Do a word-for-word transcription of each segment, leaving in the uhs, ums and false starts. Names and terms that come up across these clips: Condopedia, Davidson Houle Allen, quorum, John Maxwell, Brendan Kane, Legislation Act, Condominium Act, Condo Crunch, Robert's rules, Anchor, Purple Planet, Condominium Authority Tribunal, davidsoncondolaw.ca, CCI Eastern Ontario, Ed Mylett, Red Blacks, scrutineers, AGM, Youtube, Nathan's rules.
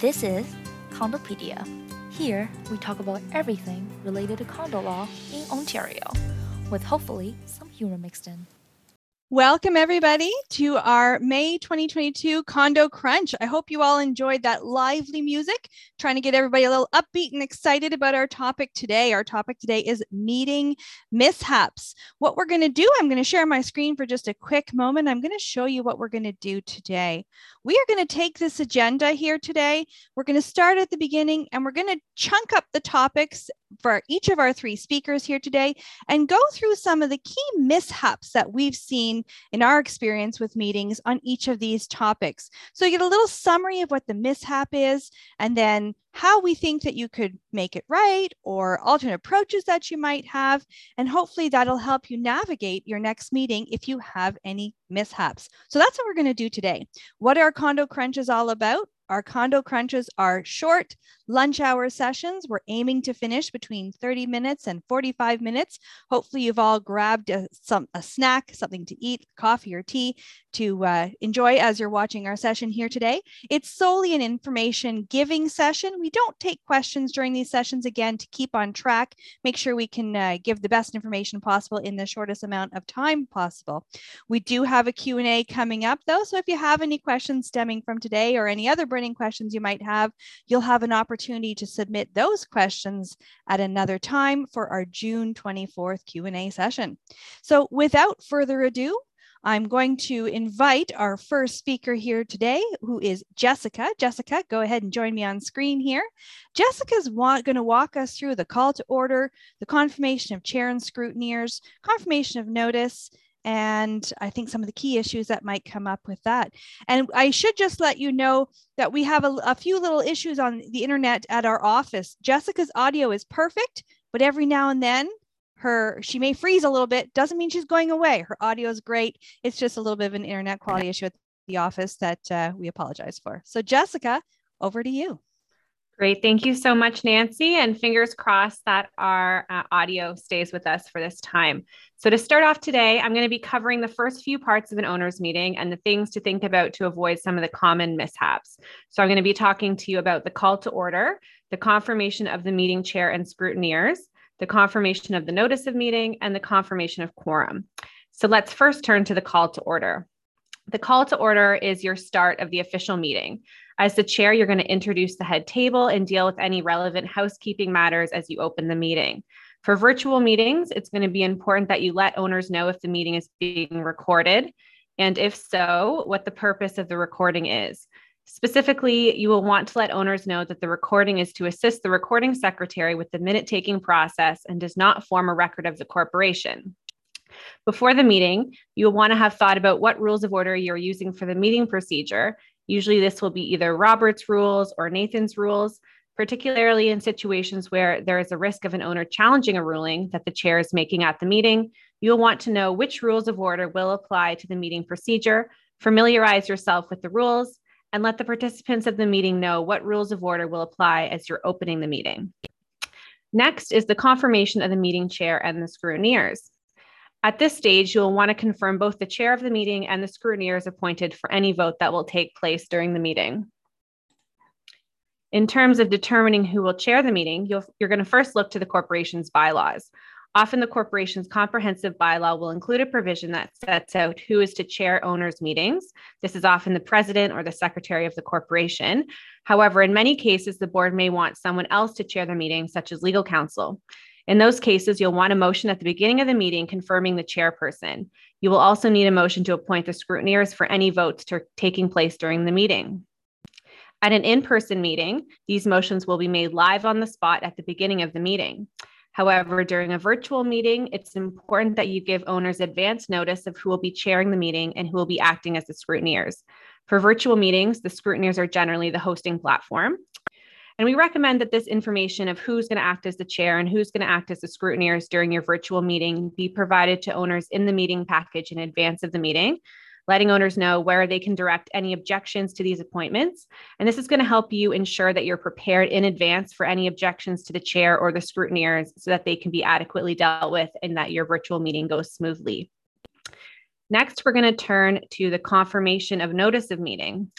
This is Condopedia. Here, we talk about everything related to condo law in Ontario, with hopefully some humor mixed in. Welcome, everybody, to our May twenty twenty-two Condo Crunch. I hope you all enjoyed that lively music, trying to get everybody a little upbeat and excited about our topic today. Our topic today is meeting mishaps. What we're going to do, I'm going to share my screen for just a quick moment. I'm going to show you what we're going to do today. We are going to take this agenda here today. We're going to start at the beginning, and we're going to chunk up the topics for each of our three speakers here today and go through some of the key mishaps that we've seen in our experience with meetings on each of these topics. So you get a little summary of what the mishap is and then how we think that you could make it right or alternate approaches that you might have. And hopefully that'll help you navigate your next meeting if you have any mishaps. So that's what we're going to do today. What are Condo Crunches all about? Our Condo Crunches are short lunch hour sessions. We're aiming to finish between thirty minutes and forty-five minutes. Hopefully you've all grabbed a, some, a snack, something to eat, coffee or tea to uh, enjoy as you're watching our session here today. It's solely an information giving session. We don't take questions during these sessions, again, to keep on track, make sure we can uh, give the best information possible in the shortest amount of time possible. We do have a Q and A coming up though, so if you have any questions stemming from today or any other questions you might have, you'll have an opportunity to submit those questions at another time for our June twenty-fourth Q and A session. So without further ado, I'm going to invite our first speaker here today, who is Jessica. Jessica, go ahead and join me on screen here. Jessica's wa- going to walk us through the call to order, the confirmation of chair and scrutineers, confirmation of notice, and I think some of the key issues that might come up with that. And I should just let you know that we have a, a few little issues on the internet at our office. Jessica's audio is perfect, but every now and then her she may freeze a little bit. Doesn't mean she's going away. Her audio is great. It's just a little bit of an internet quality issue at the office that uh, we apologize for. So Jessica, over to you. Great. Thank you so much, Nancy. And fingers crossed that our uh, audio stays with us for this time. So to start off today, I'm going to be covering the first few parts of an owner's meeting and the things to think about to avoid some of the common mishaps. So I'm going to be talking to you about the call to order, the confirmation of the meeting chair and scrutineers, the confirmation of the notice of meeting, and the confirmation of quorum. So let's first turn to the call to order. The call to order is your start of the official meeting. As the chair, you're going to introduce the head table and deal with any relevant housekeeping matters as you open the meeting. For virtual meetings, it's going to be important that you let owners know if the meeting is being recorded, and if so, what the purpose of the recording is. Specifically, you will want to let owners know that the recording is to assist the recording secretary with the minute-taking process and does not form a record of the corporation. Before the meeting, you will want to have thought about what rules of order you're using for the meeting procedure. Usually this will be either Robert's rules or Nathan's rules, particularly in situations where there is a risk of an owner challenging a ruling that the chair is making at the meeting. You'll want to know which rules of order will apply to the meeting procedure, familiarize yourself with the rules, and let the participants of the meeting know what rules of order will apply as you're opening the meeting. Next is the confirmation of the meeting chair and the scrutineers. At this stage, you'll want to confirm both the chair of the meeting and the scrutineers appointed for any vote that will take place during the meeting. In terms of determining who will chair the meeting, you'll, you're going to first look to the corporation's bylaws. Often the corporation's comprehensive bylaw will include a provision that sets out who is to chair owners' meetings. This is often the president or the secretary of the corporation. However, in many cases, the board may want someone else to chair the meeting, such as legal counsel. In those cases, you'll want a motion at the beginning of the meeting confirming the chairperson. You will also need a motion to appoint the scrutineers for any votes to, taking place during the meeting. At an in-person meeting, these motions will be made live on the spot at the beginning of the meeting. However, during a virtual meeting, it's important that you give owners advance notice of who will be chairing the meeting and who will be acting as the scrutineers. For virtual meetings, the scrutineers are generally the hosting platform. And we recommend that this information of who's going to act as the chair and who's going to act as the scrutineers during your virtual meeting be provided to owners in the meeting package in advance of the meeting, letting owners know where they can direct any objections to these appointments. And this is going to help you ensure that you're prepared in advance for any objections to the chair or the scrutineers so that they can be adequately dealt with and that your virtual meeting goes smoothly. Next, we're going to turn to the confirmation of notice of meeting.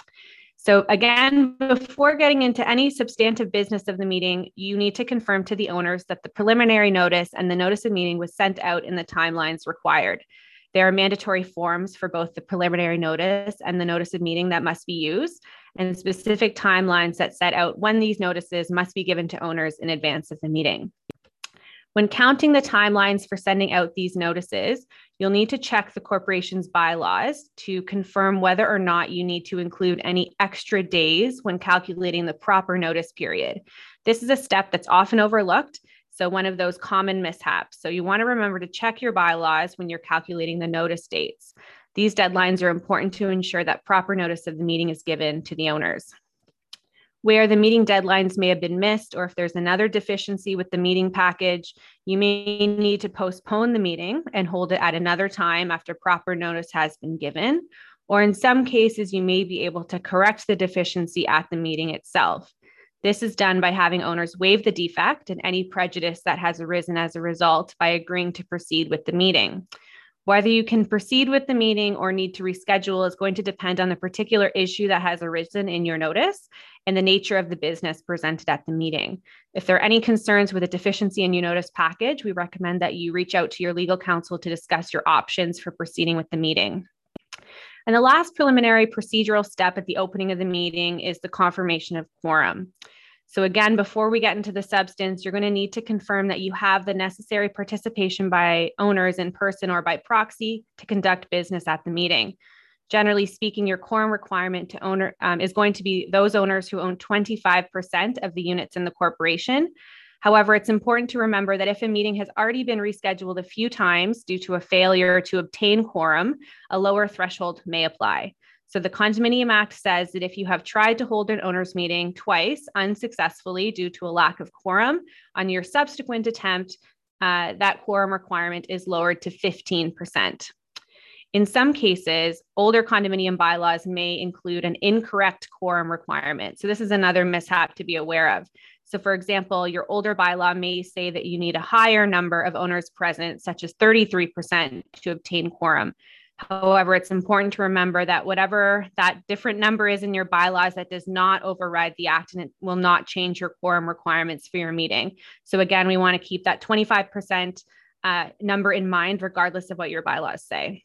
So again, before getting into any substantive business of the meeting, you need to confirm to the owners that the preliminary notice and the notice of meeting was sent out in the timelines required. There are mandatory forms for both the preliminary notice and the notice of meeting that must be used, and specific timelines that set out when these notices must be given to owners in advance of the meeting. When counting the timelines for sending out these notices, you'll need to check the corporation's bylaws to confirm whether or not you need to include any extra days when calculating the proper notice period. This is a step that's often overlooked, so one of those common mishaps. So you want to remember to check your bylaws when you're calculating the notice dates. These deadlines are important to ensure that proper notice of the meeting is given to the owners. Where the meeting deadlines may have been missed, or if there's another deficiency with the meeting package, you may need to postpone the meeting and hold it at another time after proper notice has been given. Or in some cases, you may be able to correct the deficiency at the meeting itself. This is done by having owners waive the defect and any prejudice that has arisen as a result by agreeing to proceed with the meeting. Whether you can proceed with the meeting or need to reschedule is going to depend on the particular issue that has arisen in your notice and the nature of the business presented at the meeting. If there are any concerns with a deficiency in your notice package, we recommend that you reach out to your legal counsel to discuss your options for proceeding with the meeting. And the last preliminary procedural step at the opening of the meeting is the confirmation of quorum. So again, before we get into the substance, you're going to need to confirm that you have the necessary participation by owners in person or by proxy to conduct business at the meeting. Generally speaking, your quorum requirement to owner um, is going to be those owners who own twenty-five percent of the units in the corporation. However, it's important to remember that if a meeting has already been rescheduled a few times due to a failure to obtain quorum, a lower threshold may apply. So the Condominium Act says that if you have tried to hold an owners meeting twice unsuccessfully due to a lack of quorum, on your subsequent attempt, uh, that quorum requirement is lowered to fifteen percent. In some cases, older condominium bylaws may include an incorrect quorum requirement. So this is another mishap to be aware of. So for example, your older bylaw may say that you need a higher number of owners present, such as thirty-three percent, to obtain quorum. However, it's important to remember that whatever that different number is in your bylaws, that does not override the act, and it will not change your quorum requirements for your meeting. So again, we want to keep that twenty-five percent uh, number in mind, regardless of what your bylaws say.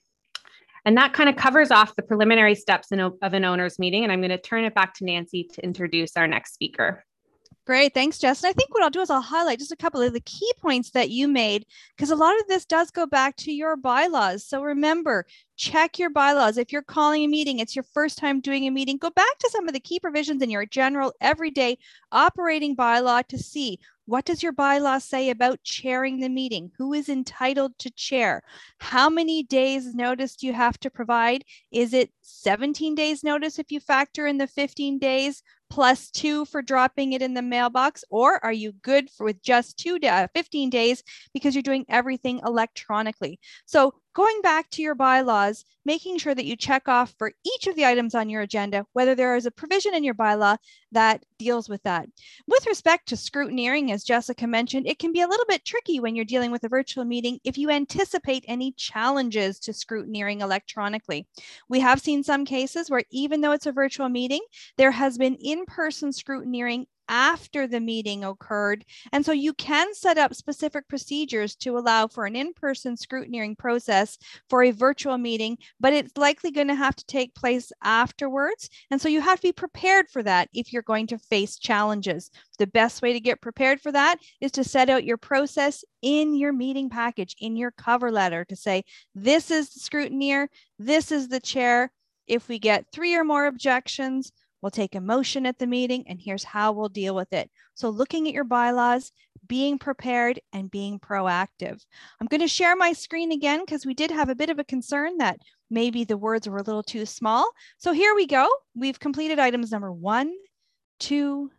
And that kind of covers off the preliminary steps in, of an owner's meeting. And I'm going to turn it back to Nancy to introduce our next speaker. Great. Thanks, Jess. And I think what I'll do is I'll highlight just a couple of the key points that you made, because a lot of this does go back to your bylaws. So remember, check your bylaws. If you're calling a meeting, it's your first time doing a meeting, go back to some of the key provisions in your general everyday operating bylaw to see what does your bylaw say about chairing the meeting? Who is entitled to chair? How many days notice do you have to provide? Is it seventeen days notice if you factor in the fifteen days plus two for dropping it in the mailbox? Or are you good for with just two uh, fifteen days because you're doing everything electronically? So going back to your bylaws, making sure that you check off for each of the items on your agenda, whether there is a provision in your bylaw that deals with that. With respect to scrutineering, as Jessica mentioned, it can be a little bit tricky when you're dealing with a virtual meeting if you anticipate any challenges to scrutineering electronically. We have seen some cases where even though it's a virtual meeting, there has been in-person scrutineering after the meeting occurred. And so you can set up specific procedures to allow for an in-person scrutineering process for a virtual meeting, but it's likely going to have to take place afterwards. And so you have to be prepared for that if you're going to face challenges. The best way to get prepared for that is to set out your process in your meeting package, in your cover letter, to say, this is the scrutineer, this is the chair. If we get three or more objections, we'll take a motion at the meeting, and here's how we'll deal with it. So looking at your bylaws, being prepared, and being proactive. I'm going to share my screen again because we did have a bit of a concern that maybe the words were a little too small. So here we go. We've completed items number one, two,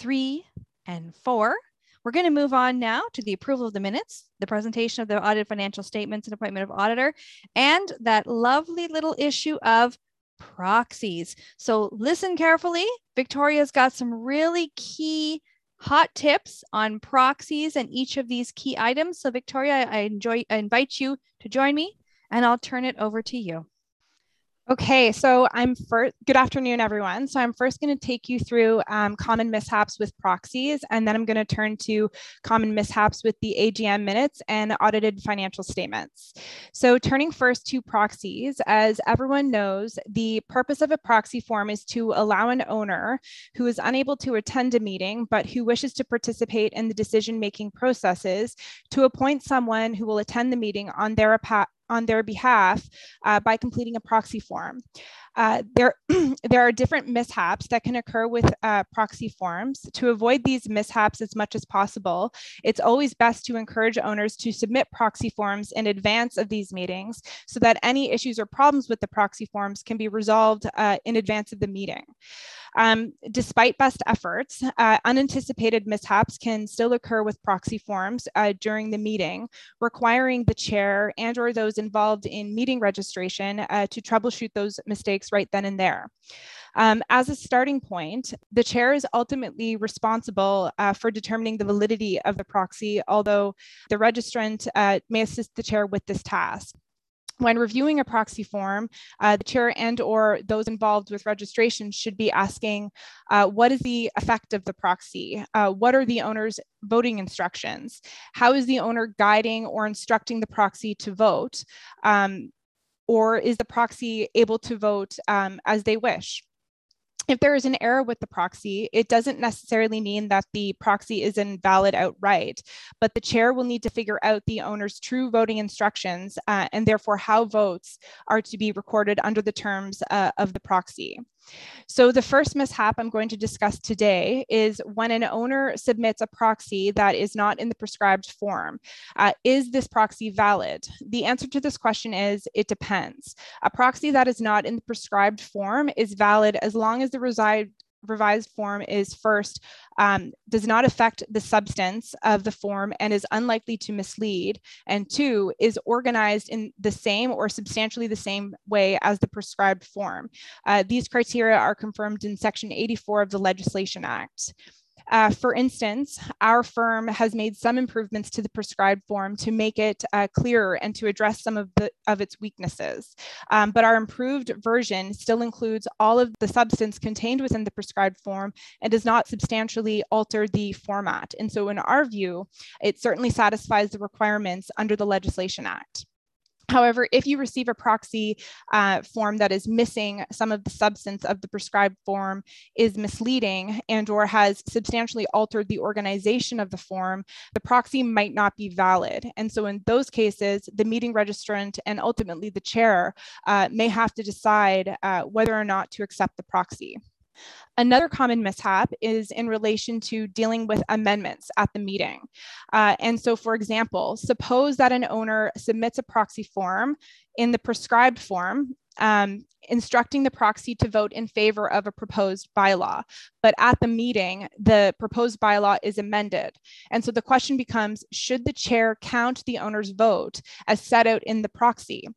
three, and four. We're going to move on now to the approval of the minutes, the presentation of the audited financial statements and appointment of auditor, and that lovely little issue of proxies. So listen carefully. Victoria's got some really key hot tips on proxies and each of these key items. So Victoria, I enjoy I invite you to join me, and I'll turn it over to you. Okay, so I'm first, good afternoon, everyone. So I'm first going to take you through um, common mishaps with proxies, and then I'm going to turn to common mishaps with the A G M minutes and audited financial statements. So turning first to proxies, as everyone knows, the purpose of a proxy form is to allow an owner who is unable to attend a meeting, but who wishes to participate in the decision-making processes to appoint someone who will attend the meeting on their on their behalf uh, by completing a proxy form. Uh, there, there are different mishaps that can occur with uh, proxy forms. To avoid these mishaps as much as possible, it's always best to encourage owners to submit proxy forms in advance of these meetings so that any issues or problems with the proxy forms can be resolved uh, in advance of the meeting. Um, despite best efforts, uh, unanticipated mishaps can still occur with proxy forms uh, during the meeting, requiring the chair and or those involved in meeting registration uh, to troubleshoot those mistakes right then and there. Um, as a starting point, the chair is ultimately responsible uh, for determining the validity of the proxy, although the registrant uh, may assist the chair with this task. When reviewing a proxy form, uh, the chair and or those involved with registration should be asking, uh, what is the effect of the proxy? Uh, what are the owner's voting instructions? How is the owner guiding or instructing the proxy to vote? Um, or is the proxy able to vote um, as they wish? If there is an error with the proxy, it doesn't necessarily mean that the proxy is invalid outright, but the chair will need to figure out the owner's true voting instructions uh, and therefore how votes are to be recorded under the terms uh, of the proxy. So the first mishap I'm going to discuss today is when an owner submits a proxy that is not in the prescribed form. Uh, is this proxy valid? The answer to this question is, it depends. A proxy that is not in the prescribed form is valid as long as the revised revised form is first, um, does not affect the substance of the form and is unlikely to mislead, and two, is organized in the same or substantially the same way as the prescribed form. Uh, these criteria are confirmed in Section eighty-four of the Legislation Act. Uh, for instance, our firm has made some improvements to the prescribed form to make it uh, clearer and to address some of, the, of its weaknesses. Um, but our improved version still includes all of the substance contained within the prescribed form and does not substantially alter the format. And so in our view, it certainly satisfies the requirements under the Legislation Act. However, if you receive a proxy uh, form that is missing some of the substance of the prescribed form, is misleading, and or has substantially altered the organization of the form, the proxy might not be valid. And so in those cases, the meeting registrant and ultimately the chair uh, may have to decide uh, whether or not to accept the proxy. Another common mishap is in relation to dealing with amendments at the meeting. Uh, and so, for example, suppose that an owner submits a proxy form in the prescribed form, um, instructing the proxy to vote in favor of a proposed bylaw. But at the meeting, the proposed bylaw is amended. And so the question becomes, should the chair count the owner's vote as set out in the proxy?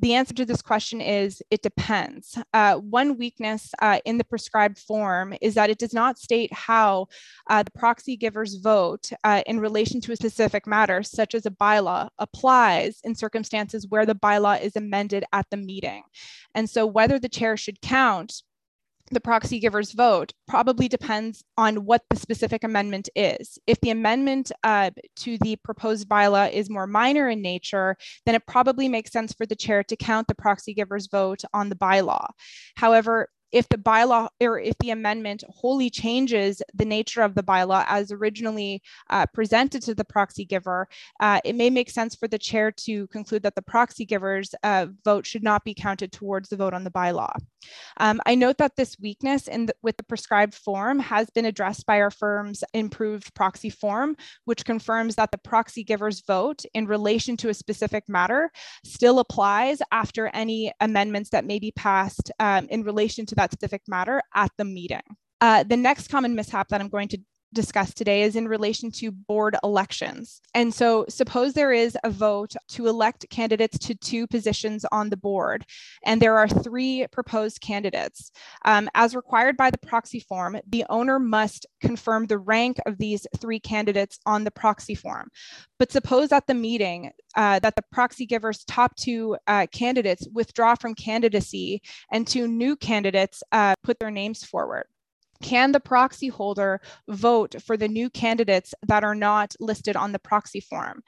The answer to this question is, it depends. Uh, one weakness uh, in the prescribed form is that it does not state how uh, the proxy giver's vote uh, in relation to a specific matter, such as a bylaw, applies in circumstances where the bylaw is amended at the meeting. And so whether the chair should count the proxy giver's vote probably depends on what the specific amendment is. If the amendment uh, to the proposed bylaw is more minor in nature, then it probably makes sense for the chair to count the proxy giver's vote on the bylaw. However, if the bylaw or if the amendment wholly changes the nature of the bylaw as originally uh, presented to the proxy giver, uh, it may make sense for the chair to conclude that the proxy giver's uh, vote should not be counted towards the vote on the bylaw. Um, I note that this weakness in the, with the prescribed form has been addressed by our firm's improved proxy form, which confirms that the proxy giver's vote in relation to a specific matter still applies after any amendments that may be passed um, in relation to that specific matter at the meeting. Uh, the next common mishap that I'm going to discuss today is in relation to board elections. And so suppose there is a vote to elect candidates to two positions on the board, and there are three proposed candidates. Um, as required by the proxy form, the owner must confirm the rank of these three candidates on the proxy form. But suppose at the meeting uh, that the proxy giver's top two uh, candidates withdraw from candidacy and two new candidates uh, put their names forward. Can the proxy holder vote for the new candidates that are not listed on the proxy form?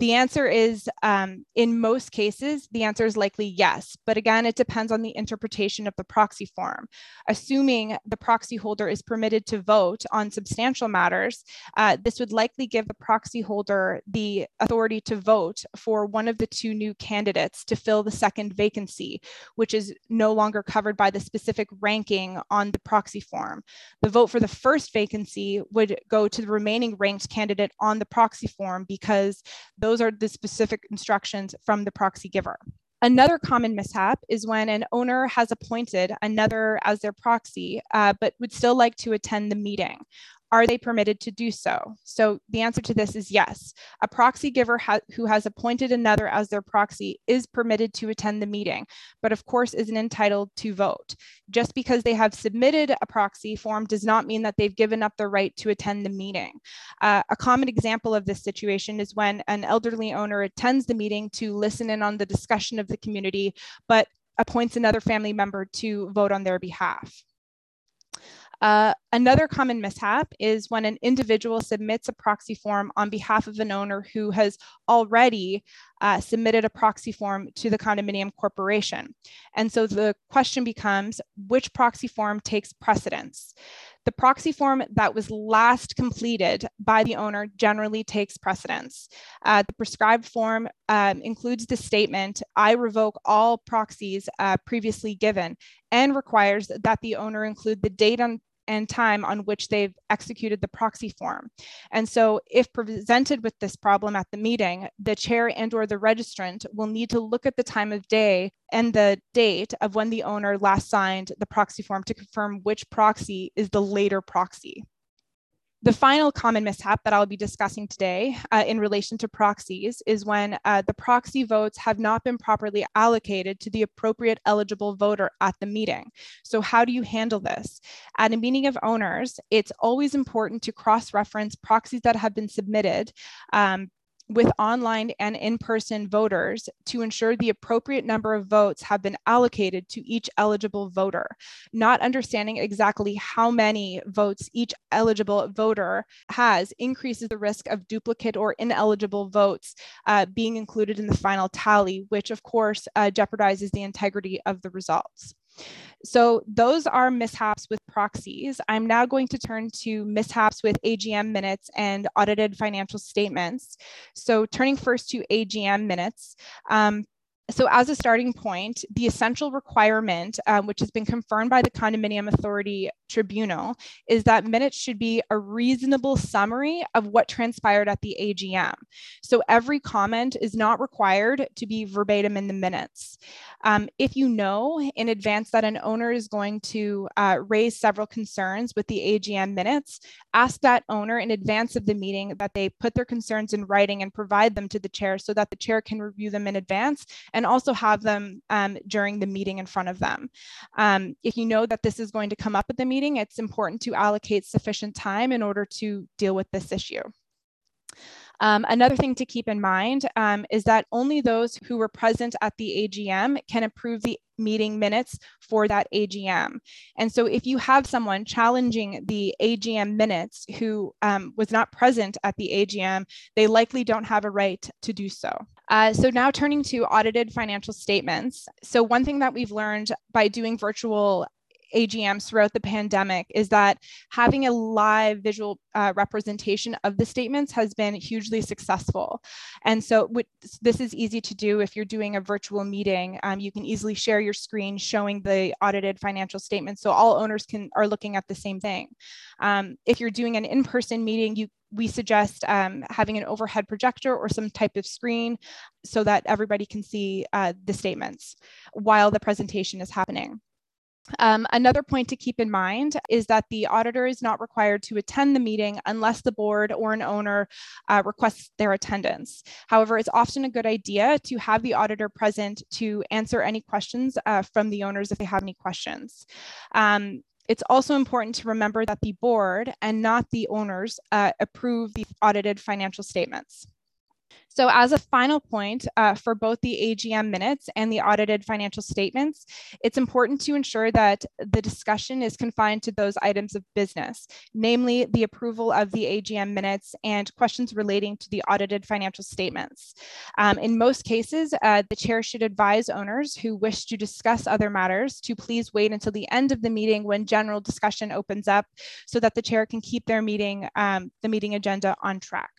The answer is, um, in most cases, the answer is likely yes. But again, it depends on the interpretation of the proxy form. Assuming the proxy holder is permitted to vote on substantial matters, uh, this would likely give the proxy holder the authority to vote for one of the two new candidates to fill the second vacancy, which is no longer covered by the specific ranking on the proxy form. The vote for the first vacancy would go to the remaining ranked candidate on the proxy form because those are the specific instructions from the proxy giver. Another common mishap is when an owner has appointed another as their proxy, uh, but would still like to attend the meeting. Are they permitted to do so? So the answer to this is yes. A proxy giver ha- who has appointed another as their proxy is permitted to attend the meeting, but of course isn't entitled to vote. Just because they have submitted a proxy form does not mean that they've given up their right to attend the meeting. Uh, a common example of this situation is when an elderly owner attends the meeting to listen in on the discussion of the community, but appoints another family member to vote on their behalf. Uh, another common mishap is when an individual submits a proxy form on behalf of an owner who has already uh, submitted a proxy form to the condominium corporation. And so the question becomes, which proxy form takes precedence? The proxy form that was last completed by the owner generally takes precedence. Uh, the prescribed form um, includes the statement, I revoke all proxies uh, previously given, and requires that the owner include the date on and time on which they've executed the proxy form. And so if presented with this problem at the meeting, the chair and or the registrant will need to look at the time of day and the date of when the owner last signed the proxy form to confirm which proxy is the later proxy. The final common mishap that I'll be discussing today uh, in relation to proxies is when uh, the proxy votes have not been properly allocated to the appropriate eligible voter at the meeting. So how do you handle this? At a meeting of owners, it's always important to cross-reference proxies that have been submitted um, with online and in-person voters to ensure the appropriate number of votes have been allocated to each eligible voter. Not understanding exactly how many votes each eligible voter has increases the risk of duplicate or ineligible votes uh, being included in the final tally, which of course uh, jeopardizes the integrity of the results. So those are mishaps with proxies. I'm now going to turn to mishaps with A G M minutes and audited financial statements. So turning first to A G M minutes. Um, so as a starting point, the essential requirement, um, which has been confirmed by the Condominium Authority Tribunal, is that minutes should be a reasonable summary of what transpired at the A G M. So every comment is not required to be verbatim in the minutes. Um, if you know in advance that an owner is going to uh, raise several concerns with the A G M minutes, ask that owner in advance of the meeting that they put their concerns in writing and provide them to the chair so that the chair can review them in advance and also have them um, during the meeting in front of them. Um, if you know that this is going to come up at the meeting, it's important to allocate sufficient time in order to deal with this issue. Um, another thing to keep in mind um, is that only those who were present at the A G M can approve the meeting minutes for that A G M. And so if you have someone challenging the A G M minutes who um, was not present at the A G M, they likely don't have a right to do so. Uh, so now turning to audited financial statements. So one thing that we've learned by doing virtual A G Ms throughout the pandemic is that having a live visual uh, representation of the statements has been hugely successful. And so this is easy to do if you're doing a virtual meeting. Um, you can easily share your screen showing the audited financial statements, so all owners can are looking at the same thing. Um, if you're doing an in-person meeting, you we suggest um, having an overhead projector or some type of screen so that everybody can see uh, the statements while the presentation is happening. Um, another point to keep in mind is that the auditor is not required to attend the meeting unless the board or an owner uh, requests their attendance. However, it's often a good idea to have the auditor present to answer any questions uh, from the owners if they have any questions. Um, It's also important to remember that the board and not the owners uh, approve the audited financial statements. So as a final point uh, for both the A G M minutes and the audited financial statements, it's important to ensure that the discussion is confined to those items of business, namely the approval of the A G M minutes and questions relating to the audited financial statements. Um, in most cases, uh, the chair should advise owners who wish to discuss other matters to please wait until the end of the meeting when general discussion opens up so that the chair can keep their meeting, um, the meeting agenda on track.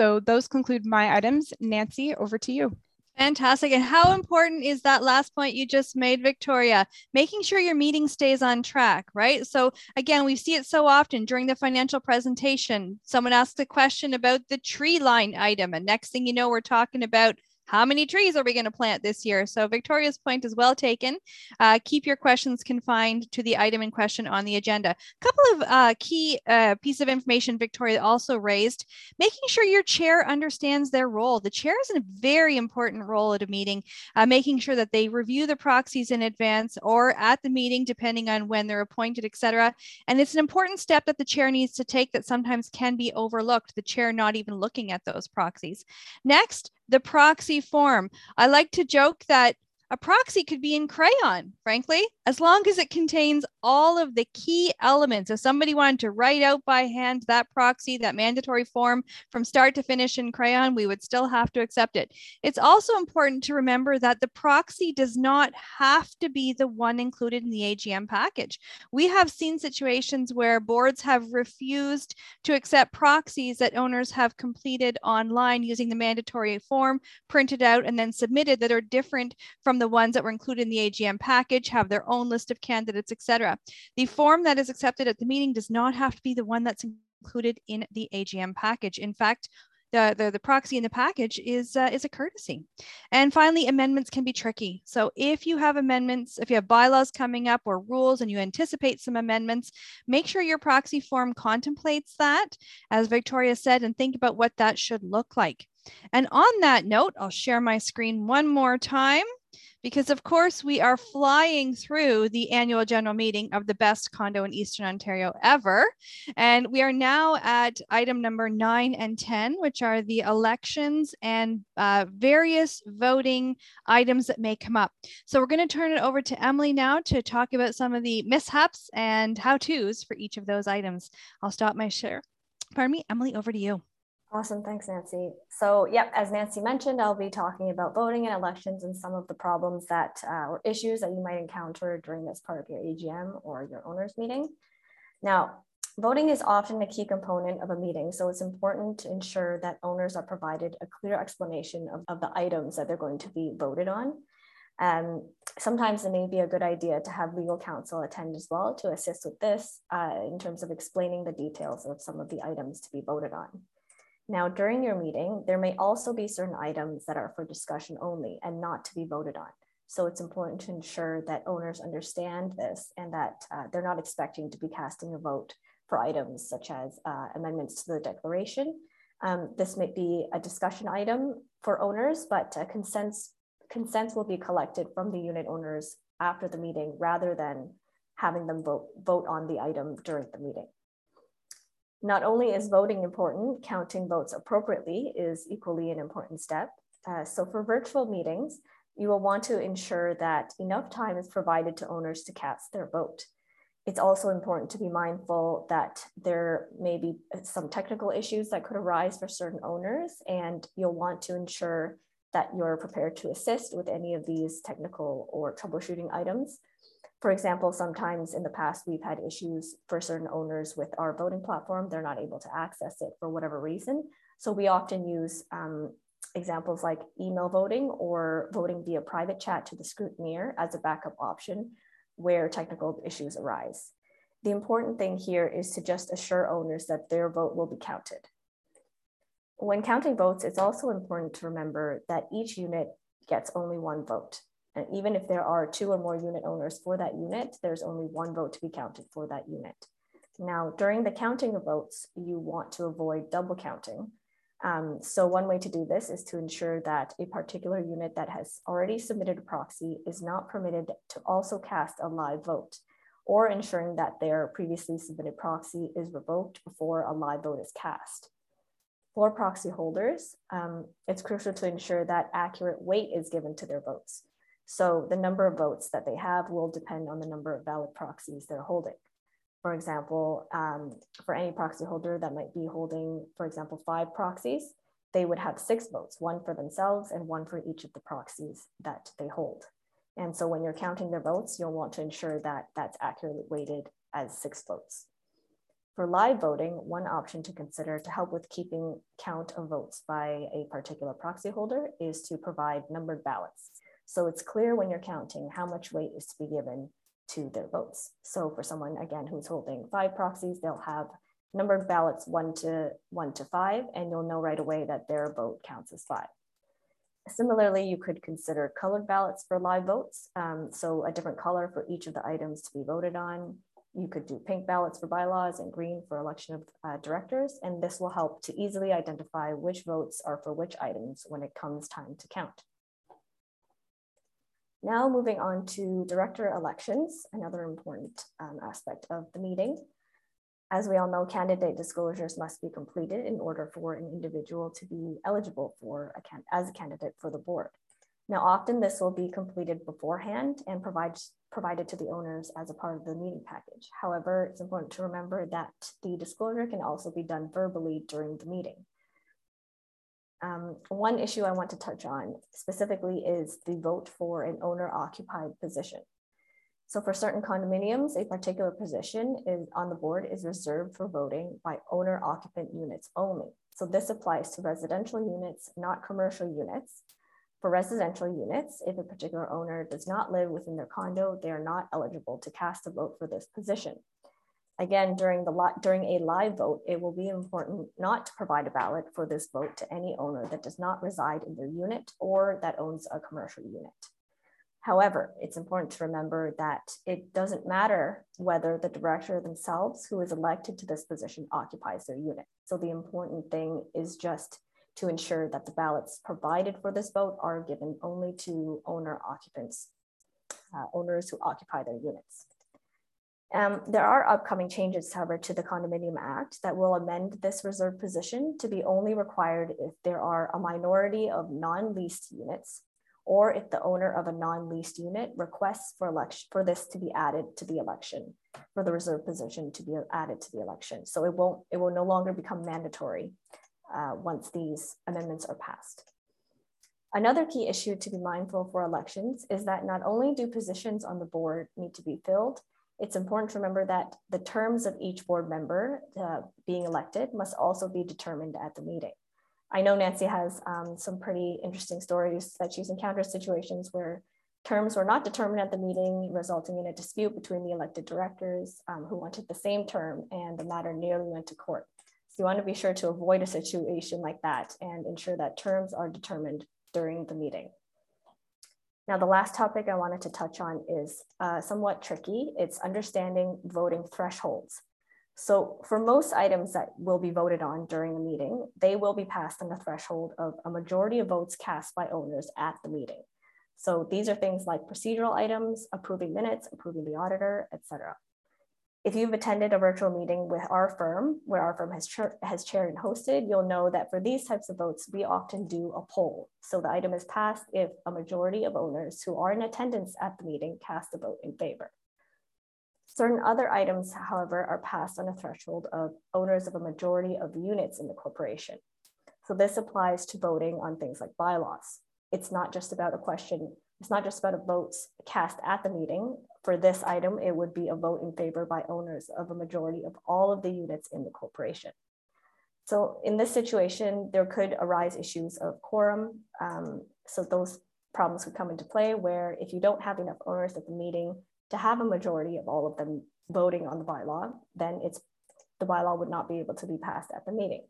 So those conclude my items. Nancy, over to you. Fantastic. And how important is that last point you just made, Victoria? Making sure your meeting stays on track, right? So again, we see it so often during the financial presentation. Someone asks a question about the tree line item, and next thing you know, we're talking about how many trees are we going to plant this year? So Victoria's point is well taken. Uh, keep your questions confined to the item in question on the agenda. A couple of uh, key uh, pieces of information Victoria also raised, making sure your chair understands their role. The chair is a very important role at a meeting, uh, making sure that they review the proxies in advance or at the meeting, depending on when they're appointed, et cetera. And it's an important step that the chair needs to take that sometimes can be overlooked, the chair not even looking at those proxies. Next, the proxy form. I like to joke that a proxy could be in crayon, frankly, as long as it contains all of the key elements. If somebody wanted to write out by hand that proxy, that mandatory form from start to finish in crayon, we would still have to accept it. It's also important to remember that the proxy does not have to be the one included in the A G M package. We have seen situations where boards have refused to accept proxies that owners have completed online using the mandatory form, printed out and then submitted, that are different from the ones that were included in the A G M package, have their own list of candidates, et cetera. The form that is accepted at the meeting does not have to be the one that's included in the A G M package. In fact, the, the, the proxy in the package is, uh, is a courtesy. And finally, amendments can be tricky. So if you have amendments, if you have bylaws coming up or rules and you anticipate some amendments, make sure your proxy form contemplates that, as Victoria said, and think about what that should look like. And on that note, I'll share my screen one more time, because of course we are flying through the annual general meeting of the best condo in Eastern Ontario ever. And we are now at item number nine and ten, which are the elections and uh, various voting items that may come up. So we're going to turn it over to Emily now to talk about some of the mishaps and how-tos for each of those items. I'll stop my share. Pardon me, Emily, over to you. Awesome. Thanks, Nancy. So, yep, as Nancy mentioned, I'll be talking about voting and elections and some of the problems that uh, or issues that you might encounter during this part of your A G M or your owners meeting. Now, voting is often a key component of a meeting, so it's important to ensure that owners are provided a clear explanation of, of the items that they're going to be voted on. Um, sometimes it may be a good idea to have legal counsel attend as well to assist with this uh, in terms of explaining the details of some of the items to be voted on. Now, during your meeting, there may also be certain items that are for discussion only and not to be voted on. So it's important to ensure that owners understand this and that uh, they're not expecting to be casting a vote for items such as uh, amendments to the declaration. Um, this may be a discussion item for owners, but uh, consents, consents will be collected from the unit owners after the meeting rather than having them vote, vote on the item during the meeting. Not only is voting important, counting votes appropriately is equally an important step. Uh, so for virtual meetings, you will want to ensure that enough time is provided to owners to cast their vote. It's also important to be mindful that there may be some technical issues that could arise for certain owners, and you'll want to ensure that you're prepared to assist with any of these technical or troubleshooting items. For example, sometimes in the past, we've had issues for certain owners with our voting platform. They're not able to access it for whatever reason. So we often use um, examples like email voting or voting via private chat to the scrutineer as a backup option where technical issues arise. The important thing here is to just assure owners that their vote will be counted. When counting votes, it's also important to remember that each unit gets only one vote. And even if there are two or more unit owners for that unit, there's only one vote to be counted for that unit. Now, during the counting of votes, you want to avoid double counting. Um, so one way to do this is to ensure that a particular unit that has already submitted a proxy is not permitted to also cast a live vote, or ensuring that their previously submitted proxy is revoked before a live vote is cast. For proxy holders, um, it's crucial to ensure that accurate weight is given to their votes. So the number of votes that they have will depend on the number of valid proxies they're holding. For example, um, for any proxy holder that might be holding, for example, five proxies, they would have six votes, one for themselves and one for each of the proxies that they hold. And so when you're counting their votes, you'll want to ensure that that's accurately weighted as six votes. For live voting, one option to consider to help with keeping count of votes by a particular proxy holder is to provide numbered ballots. So it's clear when you're counting how much weight is to be given to their votes. So for someone, again, who's holding five proxies, they'll have numbered ballots one to one to five, and you'll know right away that their vote counts as five. Similarly, you could consider colored ballots for live votes. Um, so a different color for each of the items to be voted on. You could do pink ballots for bylaws and green for election of uh, directors. And this will help to easily identify which votes are for which items when it comes time to count. Now moving on to director elections, another important um, aspect of the meeting. As we all know, candidate disclosures must be completed in order for an individual to be eligible for a can as a candidate for the board. Now, often this will be completed beforehand and provide, provided to the owners as a part of the meeting package. However, it's important to remember that the disclosure can also be done verbally during the meeting. Um, one issue I want to touch on specifically is the vote for an owner-occupied position. So for certain condominiums, a particular position is on the board is reserved for voting by owner-occupant units only. So this applies to residential units, not commercial units. For residential units, if a particular owner does not live within their condo, they are not eligible to cast a vote for this position. Again, during the lot during a live vote, it will be important not to provide a ballot for this vote to any owner that does not reside in their unit or that owns a commercial unit. However, it's important to remember that it doesn't matter whether the director themselves who is elected to this position occupies their unit. So the important thing is just to ensure that the ballots provided for this vote are given only to owner occupants, uh, owners who occupy their units. Um, there are upcoming changes, however, to the Condominium Act that will amend this reserved position to be only required if there are a minority of non-leased units, or if the owner of a non-leased unit requests for election for this to be added to the election, for the reserved position to be added to the election. So it won't, it will no longer become mandatory uh, once these amendments are passed. Another key issue to be mindful for elections is that not only do positions on the board need to be filled, it's important to remember that the terms of each board member uh, being elected must also be determined at the meeting. I know Nancy has um, some pretty interesting stories that she's encountered situations where terms were not determined at the meeting, resulting in a dispute between the elected directors um, who wanted the same term, and the matter nearly went to court. So you want to be sure to avoid a situation like that and ensure that terms are determined during the meeting. Now, the last topic I wanted to touch on is uh, somewhat tricky. It's understanding voting thresholds. So for most items that will be voted on during a meeting, they will be passed on the threshold of a majority of votes cast by owners at the meeting. So these are things like procedural items, approving minutes, approving the auditor, et cetera. If you've attended a virtual meeting with our firm, where our firm has, has chaired and hosted, you'll know that for these types of votes, we often do a poll. So the item is passed if a majority of owners who are in attendance at the meeting cast a vote in favor. Certain other items, however, are passed on a threshold of owners of a majority of units in the corporation. So this applies to voting on things like bylaws. It's not just about a question, it's not just about a vote cast at the meeting. For this item, it would be a vote in favor by owners of a majority of all of the units in the corporation. So in this situation, there could arise issues of quorum. Um, so those problems could come into play where if you don't have enough owners at the meeting to have a majority of all of them voting on the bylaw, then it's, the bylaw would not be able to be passed at the meeting.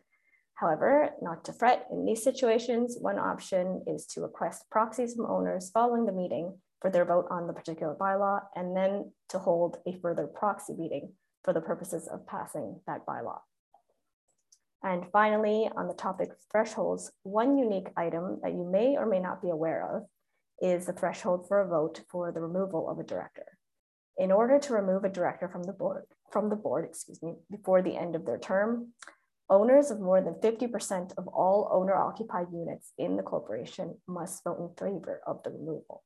However, not to fret, in these situations, one option is to request proxies from owners following the meeting for their vote on the particular bylaw, and then to hold a further proxy meeting for the purposes of passing that bylaw. And finally, on the topic of thresholds, one unique item that you may or may not be aware of is the threshold for a vote for the removal of a director. In order to remove a director from the board, from the board, excuse me, before the end of their term, owners of more than fifty percent of all owner-occupied units in the corporation must vote in favor of the removal.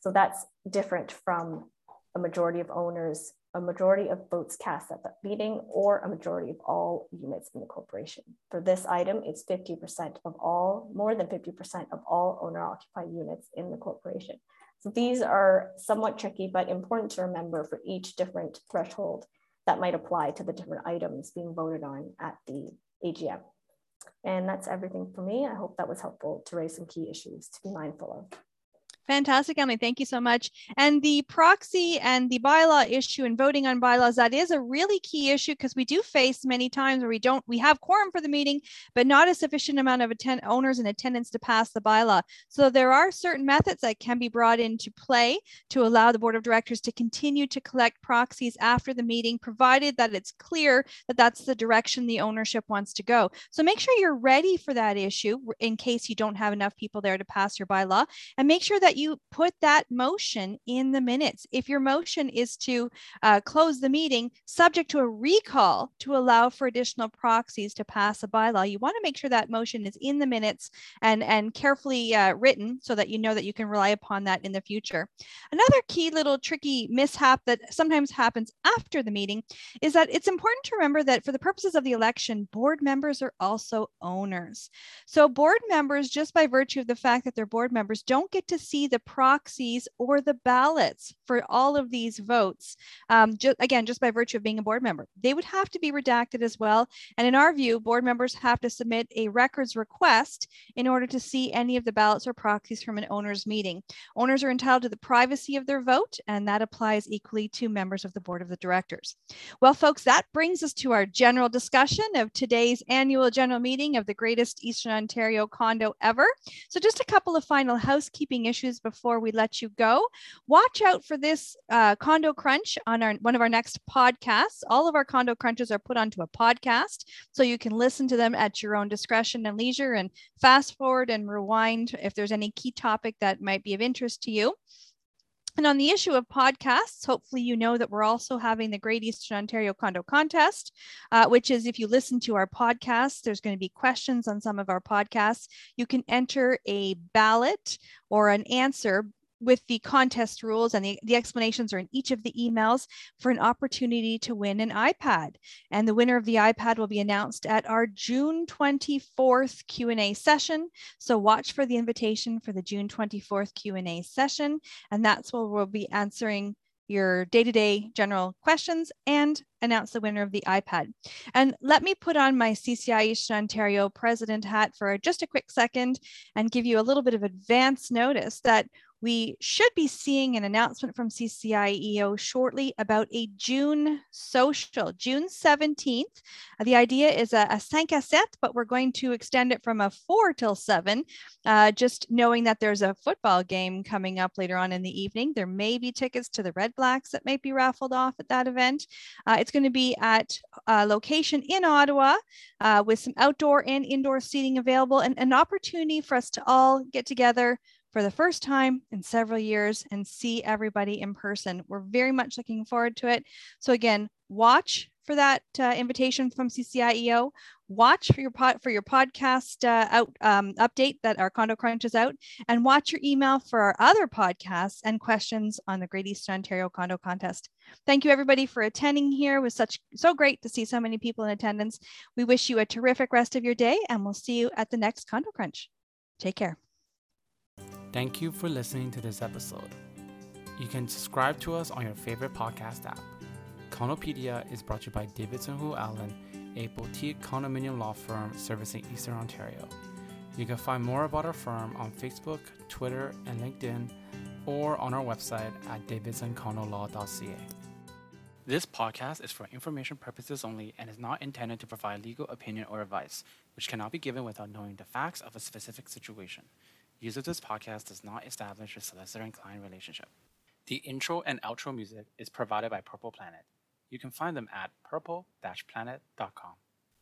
So that's different from a majority of owners, a majority of votes cast at that meeting, or a majority of all units in the corporation. For this item, it's fifty percent of all, more than fifty percent of all owner-occupied units in the corporation. So these are somewhat tricky, but important to remember for each different threshold that might apply to the different items being voted on at the A G M. And that's everything for me. I hope that was helpful to raise some key issues to be mindful of. Fantastic, Emily. Thank you so much. And the proxy and the bylaw issue and voting on bylaws, that is a really key issue because we do face many times where we don't, we have quorum for the meeting, but not a sufficient amount of attend- owners in attendance to pass the bylaw. So there are certain methods that can be brought into play to allow the board of directors to continue to collect proxies after the meeting, provided that it's clear that that's the direction the ownership wants to go. So make sure you're ready for that issue in case you don't have enough people there to pass your bylaw, and make sure that you put that motion in the minutes. If your motion is to uh, close the meeting subject to a recall to allow for additional proxies to pass a bylaw, you want to make sure that motion is in the minutes and, and carefully uh, written so that you know that you can rely upon that in the future. Another key little tricky mishap that sometimes happens after the meeting is that it's important to remember that for the purposes of the election, board members are also owners. So board members, just by virtue of the fact that they're board members, don't get to see the proxies or the ballots for all of these votes. Um, ju- again, just by virtue of being a board member, they would have to be redacted as well. And in our view, board members have to submit a records request in order to see any of the ballots or proxies from an owner's meeting. Owners are entitled to the privacy of their vote, and that applies equally to members of the board of the directors. Well, folks, that brings us to our general discussion of today's annual general meeting of the greatest Eastern Ontario condo ever. So just a couple of final housekeeping issues before we let you go. Watch out for this uh, Condo Crunch on our one of our next podcasts. All of our Condo Crunches are put onto a podcast, so you can listen to them at your own discretion and leisure and fast forward and rewind if there's any key topic that might be of interest to you. And on the issue of podcasts, hopefully you know that we're also having the Great Eastern Ontario Condo Contest, uh, which is if you listen to our podcast, there's going to be questions on some of our podcasts. You can enter a ballot or an answer with the contest rules, and the, the explanations are in each of the emails for an opportunity to win an iPad. And the winner of the iPad will be announced at our June twenty-fourth Q and A session. So watch for the invitation for the June twenty-fourth Q and A session. And that's where we'll be answering your day-to-day general questions and announce the winner of the iPad. And let me put on my C C I Eastern Ontario president hat for just a quick second and give you a little bit of advance notice that we should be seeing an announcement from C C I E O shortly about a June social, June seventeenth. The idea is a, a five à sept, but we're going to extend it from a four till seven, uh, just knowing that there's a football game coming up later on in the evening. There may be tickets to the Red Blacks that might be raffled off at that event. Uh, it's going to be at a location in Ottawa uh, with some outdoor and indoor seating available, and an opportunity for us to all get together for the first time in several years and see everybody in person. We're very much looking forward to it. So again, watch for that uh, invitation from C C I E O. Watch for your pod, for your podcast uh, out um, update that our Condo Crunch is out, and watch your email for our other podcasts and questions on the Great Eastern Ontario Condo Contest. Thank you everybody for attending here. It was such so great to see so many people in attendance. We wish you a terrific rest of your day, and we'll see you at the next Condo Crunch. Take care. Thank you for listening to this episode. You can subscribe to us on your favorite podcast app. Condopedia is brought to you by Davidson Houle Allen, a boutique condominium law firm servicing Eastern Ontario. You can find more about our firm on Facebook, Twitter, and LinkedIn, or on our website at davidson condo law dot c a. This podcast is for information purposes only and is not intended to provide legal opinion or advice, which cannot be given without knowing the facts of a specific situation. Use of this podcast does not establish a solicitor and client relationship. The intro and outro music is provided by Purple Planet. You can find them at purple dash planet dot com.